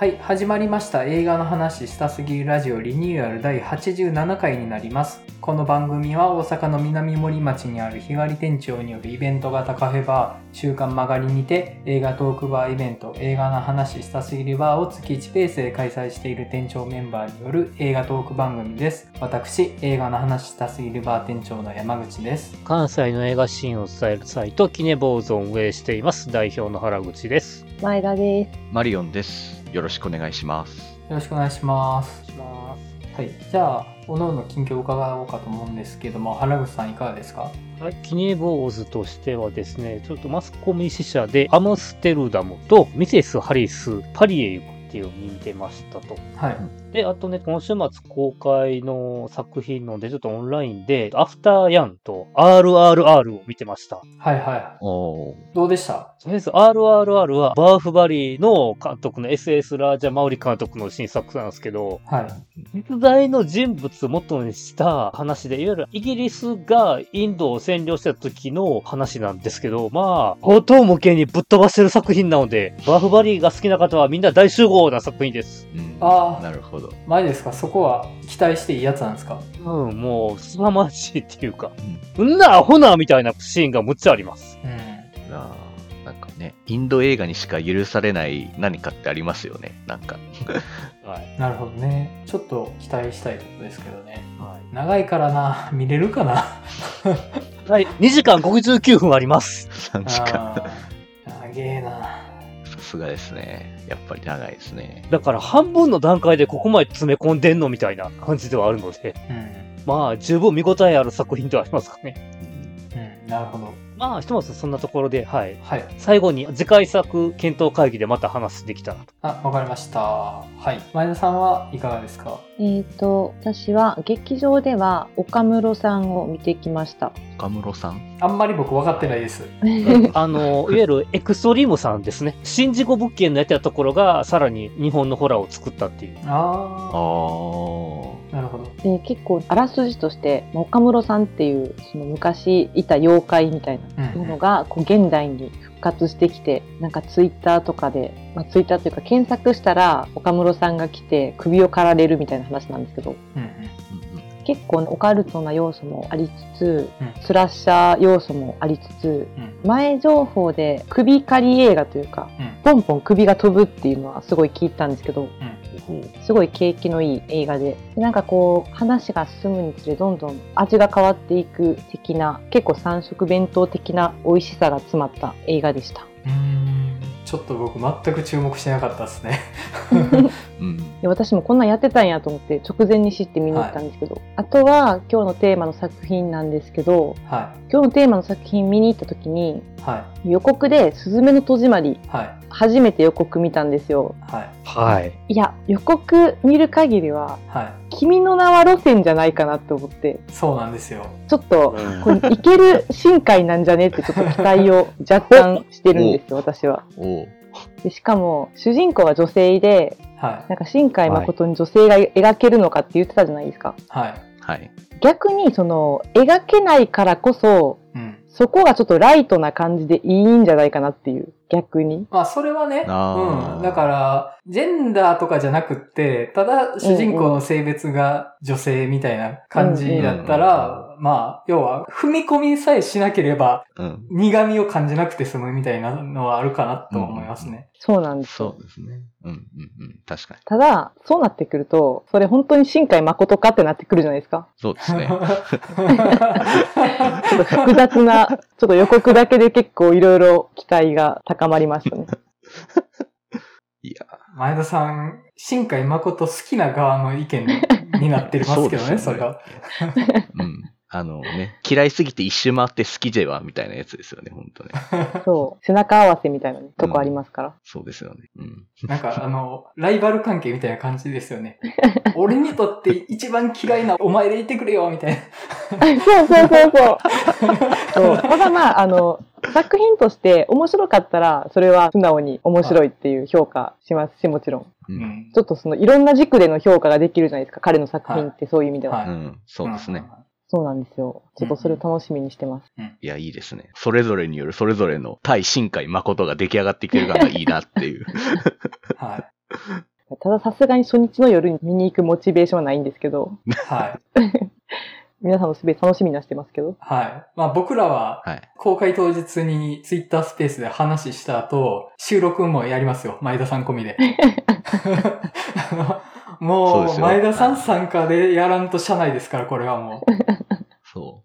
はい、始まりました。映画の話したすぎるラジオリニューアル第87回になります。この番組は大阪の南森町にある日帰り店長によるイベント型カフェバー週刊曲がりにて、映画トークバーイベント映画の話したすぎるバーを月1ペースで開催している店長メンバーによる映画トーク番組です。私、映画の話したすぎるバー店長の山口です。関西の映画シーンを伝えるサイトキネボーズを運営しています。代表の原口です。前田です。マリオンです。よろしくお願いします。よろしくお願いします。はい、じゃあおのおの近況を伺おうかと思うんですけども、原口さんいかがですか？はい、キネボーズとしてはですね、ちょっとマスコミ支社でアムステルダムとミセス・ハリス・パリへ行くっていうのに出ましたと。はい。で、あとね、今週末公開の作品ので、ちょっとオンラインでアフターヤンと RRR を見てました。はいはい。おー。どうでした？とりあえず RRR はバーフバリーの監督の S.S. ラージャ・マウリ監督の新作なんですけど、はい。実在の人物を元にした話で、いわゆるイギリスがインドを占領した時の話なんですけど、まあ、荒唐無稽にぶっ飛ばしてる作品なので、バーフバリーが好きな方はみんな大集合な作品です。ああ、なるほど。マジですか？そこは期待していいやつなんですか？うん、もう凄まじいっていうか、うんなアホなみたいなシーンがむっちゃあります。うん。なんかね、インド映画にしか許されない何かってありますよね。なんか。はい。なるほどね。ちょっと期待したいことですけどね。はい、長いからな、見れるかな。はい、2時間59分あります。3時間。長えな。さすがですね。やっぱり長いですね。だから半分の段階でここまで詰め込んでんのみたいな感じではあるので、うん、まあ十分見応えある作品ではありますかね。うん、なるほど。まあひとまずそんなところで、はい、はい、最後に次回作検討会議でまた話できたらと。あ、わかりました。はい。前田さんはいかがですか？私は劇場では岡室さんを見てきました。岡室さん？あんまり僕分かってないです。いわゆるエクストリームさんですね。新事故物件のやってたところがさらに日本のホラーを作ったっていう。なるほど。で、結構あらすじとして岡室さんっていうその昔いた妖怪みたいなものがこう現代に復活してきて、なんかツイッターとかで、まあ、ツイッターというか検索したら岡室さんが来て首を刈られるみたいな話なんですけど、うんうん、結構オカルトな要素もありつつ、うん、スラッシャー要素もありつつ、うん、前情報で首刈り映画というか、うん、ポンポン首が飛ぶっていうのはすごい聞いたんですけど、うん、すごい景気のいい映画 でなんかこう話が進むにつれどんどん味が変わっていく的な、結構三色弁当的な美味しさが詰まった映画でした。ちょっと僕全く注目してなかったですね、うん、私もこんなんやってたんやと思って直前に知って見に行ったんですけど、はい、あとは今日のテーマの作品なんですけど、はい、今日のテーマの作品見に行った時に、はい、予告でスズメの戸締まり、はい、初めて予告見たんですよ、はいはい、いや予告見る限りは、はい、君の名は路線じゃないかなって思って。そうなんですよ。ちょっと、うん、これいける深海なんじゃねってちょっと期待を若干してるんですよ私は。でしかも主人公は女性で、はい、なんか新海誠に女性が描けるのかって言ってたじゃないですか、はいはい、逆にその描けないからこそ、うん、そこがちょっとライトな感じでいいんじゃないかなっていう。逆にまあそれはね、うん、だからジェンダーとかじゃなくってただ主人公の性別が女性みたいな感じだったら、まあ要は踏み込みさえしなければ、うん、苦味を感じなくて済むみたいなのはあるかなと思いますね、うんうんうん、そうなんです。そうですね、うんうんうん、確かに。ただそうなってくるとそれ本当に新海誠かってなってくるじゃないですか。そうですねちょっと複雑なちょっと予告だけで結構いろいろ期待が高まりましたねいや前田さん新海誠好きな側の意見になってますけどねそれがうん嫌いすぎて一周回って好きじゃわみたいなやつですよね、本当ね。そう、背中合わせみたいな、ね、とこありますから。そうですよね。うん、なんかライバル関係みたいな感じですよね。俺にとって一番嫌いなお前でいてくれよみたいな。そうそうそうそう。そう。ただまあ作品として面白かったらそれは素直に面白いっていう評価しますし、もちろん。うん、ちょっとそのいろんな軸での評価ができるじゃないですか、彼の作品ってそういう意味では。はいはい、うん、そうですね。そうなんですよ。ちょっとそれを楽しみにしてます、うんうん。いや、いいですね。それぞれによるそれぞれの対新海誠が出来上がってきてるからいいなっていう。はい。たださすがに初日の夜に見に行くモチベーションはないんですけど。はい。皆さんのすべて楽しみにしてますけど。はい。まあ僕らは、公開当日にツイッタースペースで話した後、収録もやりますよ。前田さん込みで。もう、前田さん参加でやらんと社内ですから、これはもう。そ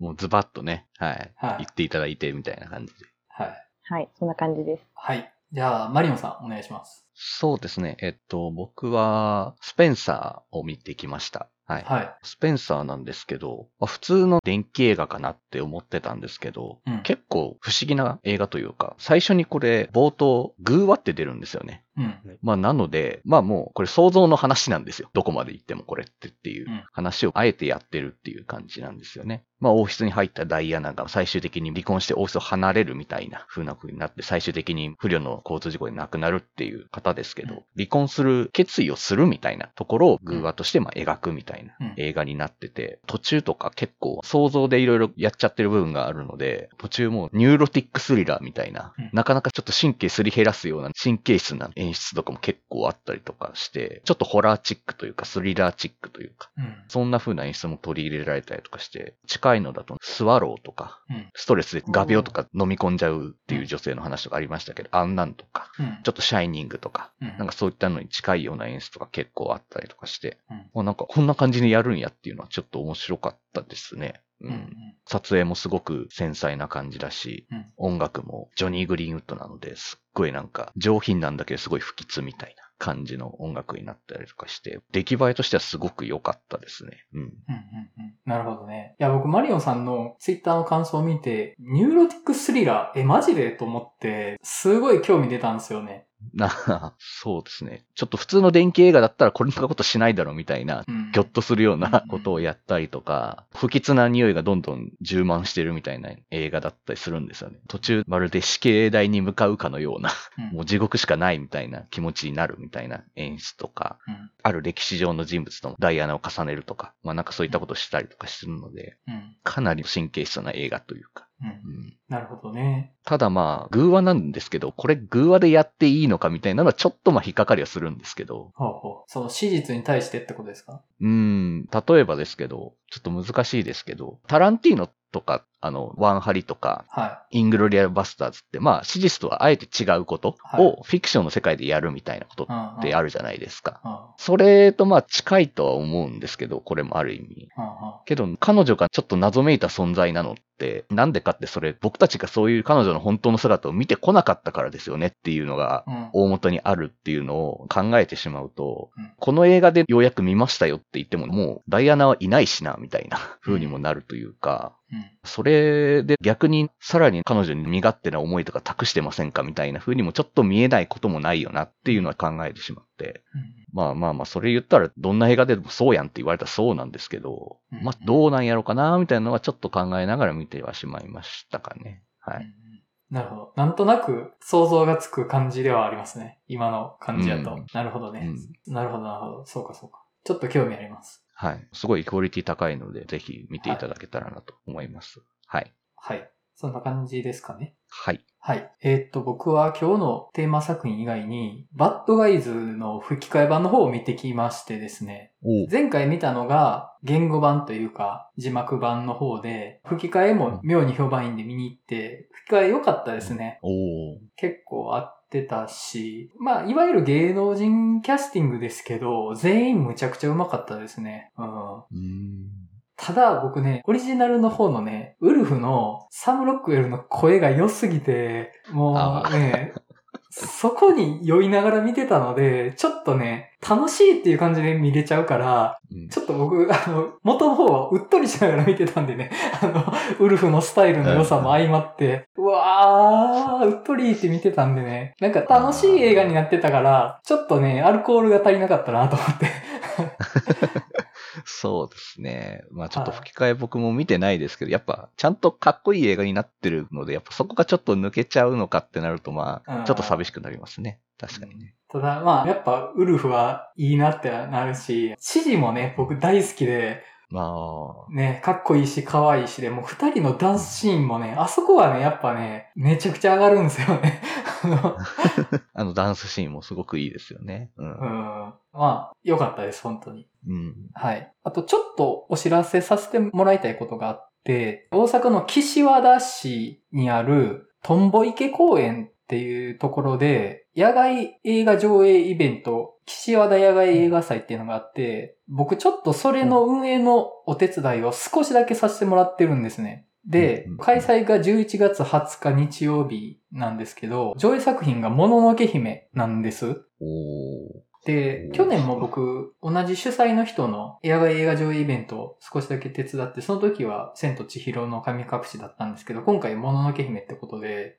う。もうズバッとね、はい。はい、言っていただいて、みたいな感じで。はい。はい、そんな感じです。はい。じゃあ、マリオンさん、お願いします。そうですね。僕は、スペンサーを見てきました。はい。はい、スペンサーなんですけど、まあ、普通の電気映画かなって思ってたんですけど、うん、結構不思議な映画というか、最初にこれ冒頭グーワって出るんですよね。うん、まあなので、まあもうこれ想像の話なんですよ。どこまで行ってもこれっていう話をあえてやってるっていう感じなんですよね。まあ王室に入ったダイアナが最終的に離婚して王室を離れるみたいな風な風になって最終的に不慮の交通事故で亡くなるっていう方ですけど、うん、離婚する決意をするみたいなところをグーワとしてまあ描くみたいな。映画になってて、途中とか結構想像でいろいろやっちゃってる部分があるので、途中もニューロティックスリラーみたいな、なかなかちょっと神経すり減らすような神経質な演出とかも結構あったりとかして、ちょっとホラーチックというかスリラーチックというか、うん、そんな風な演出も取り入れられたりとかして、近いのだとスワローとか、うん、ストレスで画鋲とか飲み込んじゃうっていう女性の話とかありましたけど、あんなんとか、うん、ちょっとシャイニングとか、うん、なんかそういったのに近いような演出とか結構あったりとかして、うん、なんかこんな感じにやるんやっていうのはちょっと面白かったですね。うんうん、撮影もすごく繊細な感じだし、うん、音楽もジョニー・グリーンウッドなのですっごいなんか上品なんだけどすごい不吉みたいな感じの音楽になったりとかして、出来栄えとしてはすごく良かったですね。うん。うんうんうん。なるほどね。いや、僕マリオンさんのツイッターの感想を見て、ニューロティックスリラー、マジでと思って、すごい興味出たんですよね。そうですね。ちょっと普通の電気映画だったらこんなことしないだろうみたいな、うん、ギョッとするようなことをやったりとか、不吉な匂いがどんどん充満してるみたいな映画だったりするんですよね。途中まるで死刑台に向かうかのような、うん、もう地獄しかないみたいな気持ちになるみたいな演出とか、うん、ある歴史上の人物とダイアナを重ねるとか、まあなんかそういったことをしたりとかするので、うん、かなり神経質な映画というか、うんうん、なるほどね。ただまあ、偶話なんですけど、これ偶話でやっていいのかみたいなのはちょっとまあ引っかかりはするんですけど。ほうほう。その史実に対してってことですか？例えばですけど、ちょっと難しいですけど、タランティーノとか、ワンハリとか、はい、イングロリアバスターズって、まあ、史実とはあえて違うことをフィクションの世界でやるみたいなことってあるじゃないですか。はい、それとまあ近いとは思うんですけど、これもある意味。はい、けど、彼女がちょっと謎めいた存在なのって、なんでかってそれ、僕たちがそういう彼女の本当の姿を見てこなかったからですよねっていうのが、大元にあるっていうのを考えてしまうと、うん、この映画でようやく見ましたよって言っても、もうダイアナはいないしな、みたいな風にもなるというか、うん、それで逆にさらに彼女に身勝手な思いとか託してませんかみたいな風にもちょっと見えないこともないよなっていうのは考えてしまって、うん、まあそれ言ったらどんな映画でもそうやんって言われたらそうなんですけど、うん、まあどうなんやろうかなみたいなのはちょっと考えながら見てはしまいましたかね。はい。うんなるほど。なんとなく想像がつく感じではありますね。今の感じだと。うん、なるほどね、うん。なるほど、なるほど。そうか、そうか。ちょっと興味あります。はい。すごいクオリティ高いので、ぜひ見ていただけたらなと思います。はい。はい。はい、そんな感じですかね。はい。はい。僕は今日のテーマ作品以外に、バッドガイズの吹き替え版の方を見てきましてですね。前回見たのが言語版というか字幕版の方で、吹き替えも妙に評判いいんで見に行って、吹き替え良かったですね。結構あってたし、まあ、いわゆる芸能人キャスティングですけど、全員むちゃくちゃうまかったですね。ただ僕ね、オリジナルの方のね、ウルフのサム・ロックウェルの声が良すぎて、もうね、そこに酔いながら見てたので、ちょっとね、楽しいっていう感じで見れちゃうから、ちょっと僕、元の方はうっとりしながら見てたんでね、ウルフのスタイルの良さも相まって、うわー、うっとりって見てたんでね、なんか楽しい映画になってたから、ちょっとね、アルコールが足りなかったなと思って。そうですね。まあちょっと吹き替え僕も見てないですけど、やっぱちゃんとかっこいい映画になってるので、やっぱそこがちょっと抜けちゃうのかってなると、まあちょっと寂しくなりますね。確かにね。ただまあやっぱウルフはいいなってなるし、指示もね、僕大好きで、まあ。ね、かっこいいし、可愛いしで、もう二人のダンスシーンもね、あそこはね、やっぱね、めちゃくちゃ上がるんですよね。あのダンスシーンもすごくいいですよね。うん。まあ、良かったです、本当に。うん。はい。あと、ちょっとお知らせさせてもらいたいことがあって、大阪の岸和田市にある、とんぼ池公園っていうところで、野外映画上映イベント、岸和田野外映画祭っていうのがあって、僕ちょっとそれの運営のお手伝いを少しだけさせてもらってるんですね。で、開催が11月20日日曜日なんですけど、上映作品がもののけ姫なんです。で、去年も僕、同じ主催の人の野外映画上映イベントを少しだけ手伝って、その時は千と千尋の神隠しだったんですけど、今回もののけ姫ってことで、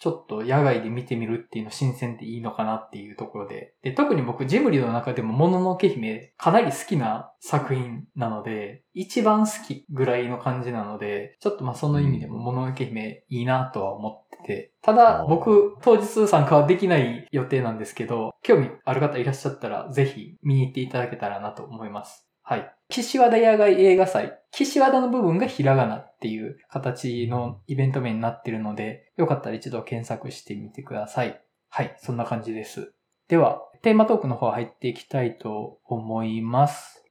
ちょっと野外で見てみるっていうの新鮮でいいのかなっていうところで。で、特に僕ジブリの中でももののけ姫かなり好きな作品なので、一番好きぐらいの感じなので、ちょっとまあその意味でももののけ姫いいなとは思ってて、ただ僕当日参加はできない予定なんですけど、興味ある方いらっしゃったらぜひ見に行っていただけたらなと思います。はい。岸和田野外映画祭。岸和田の部分がひらがなっていう形のイベント名になっているので、よかったら一度検索してみてください。はい、そんな感じです。では、テーマトークの方入っていきたいと思います。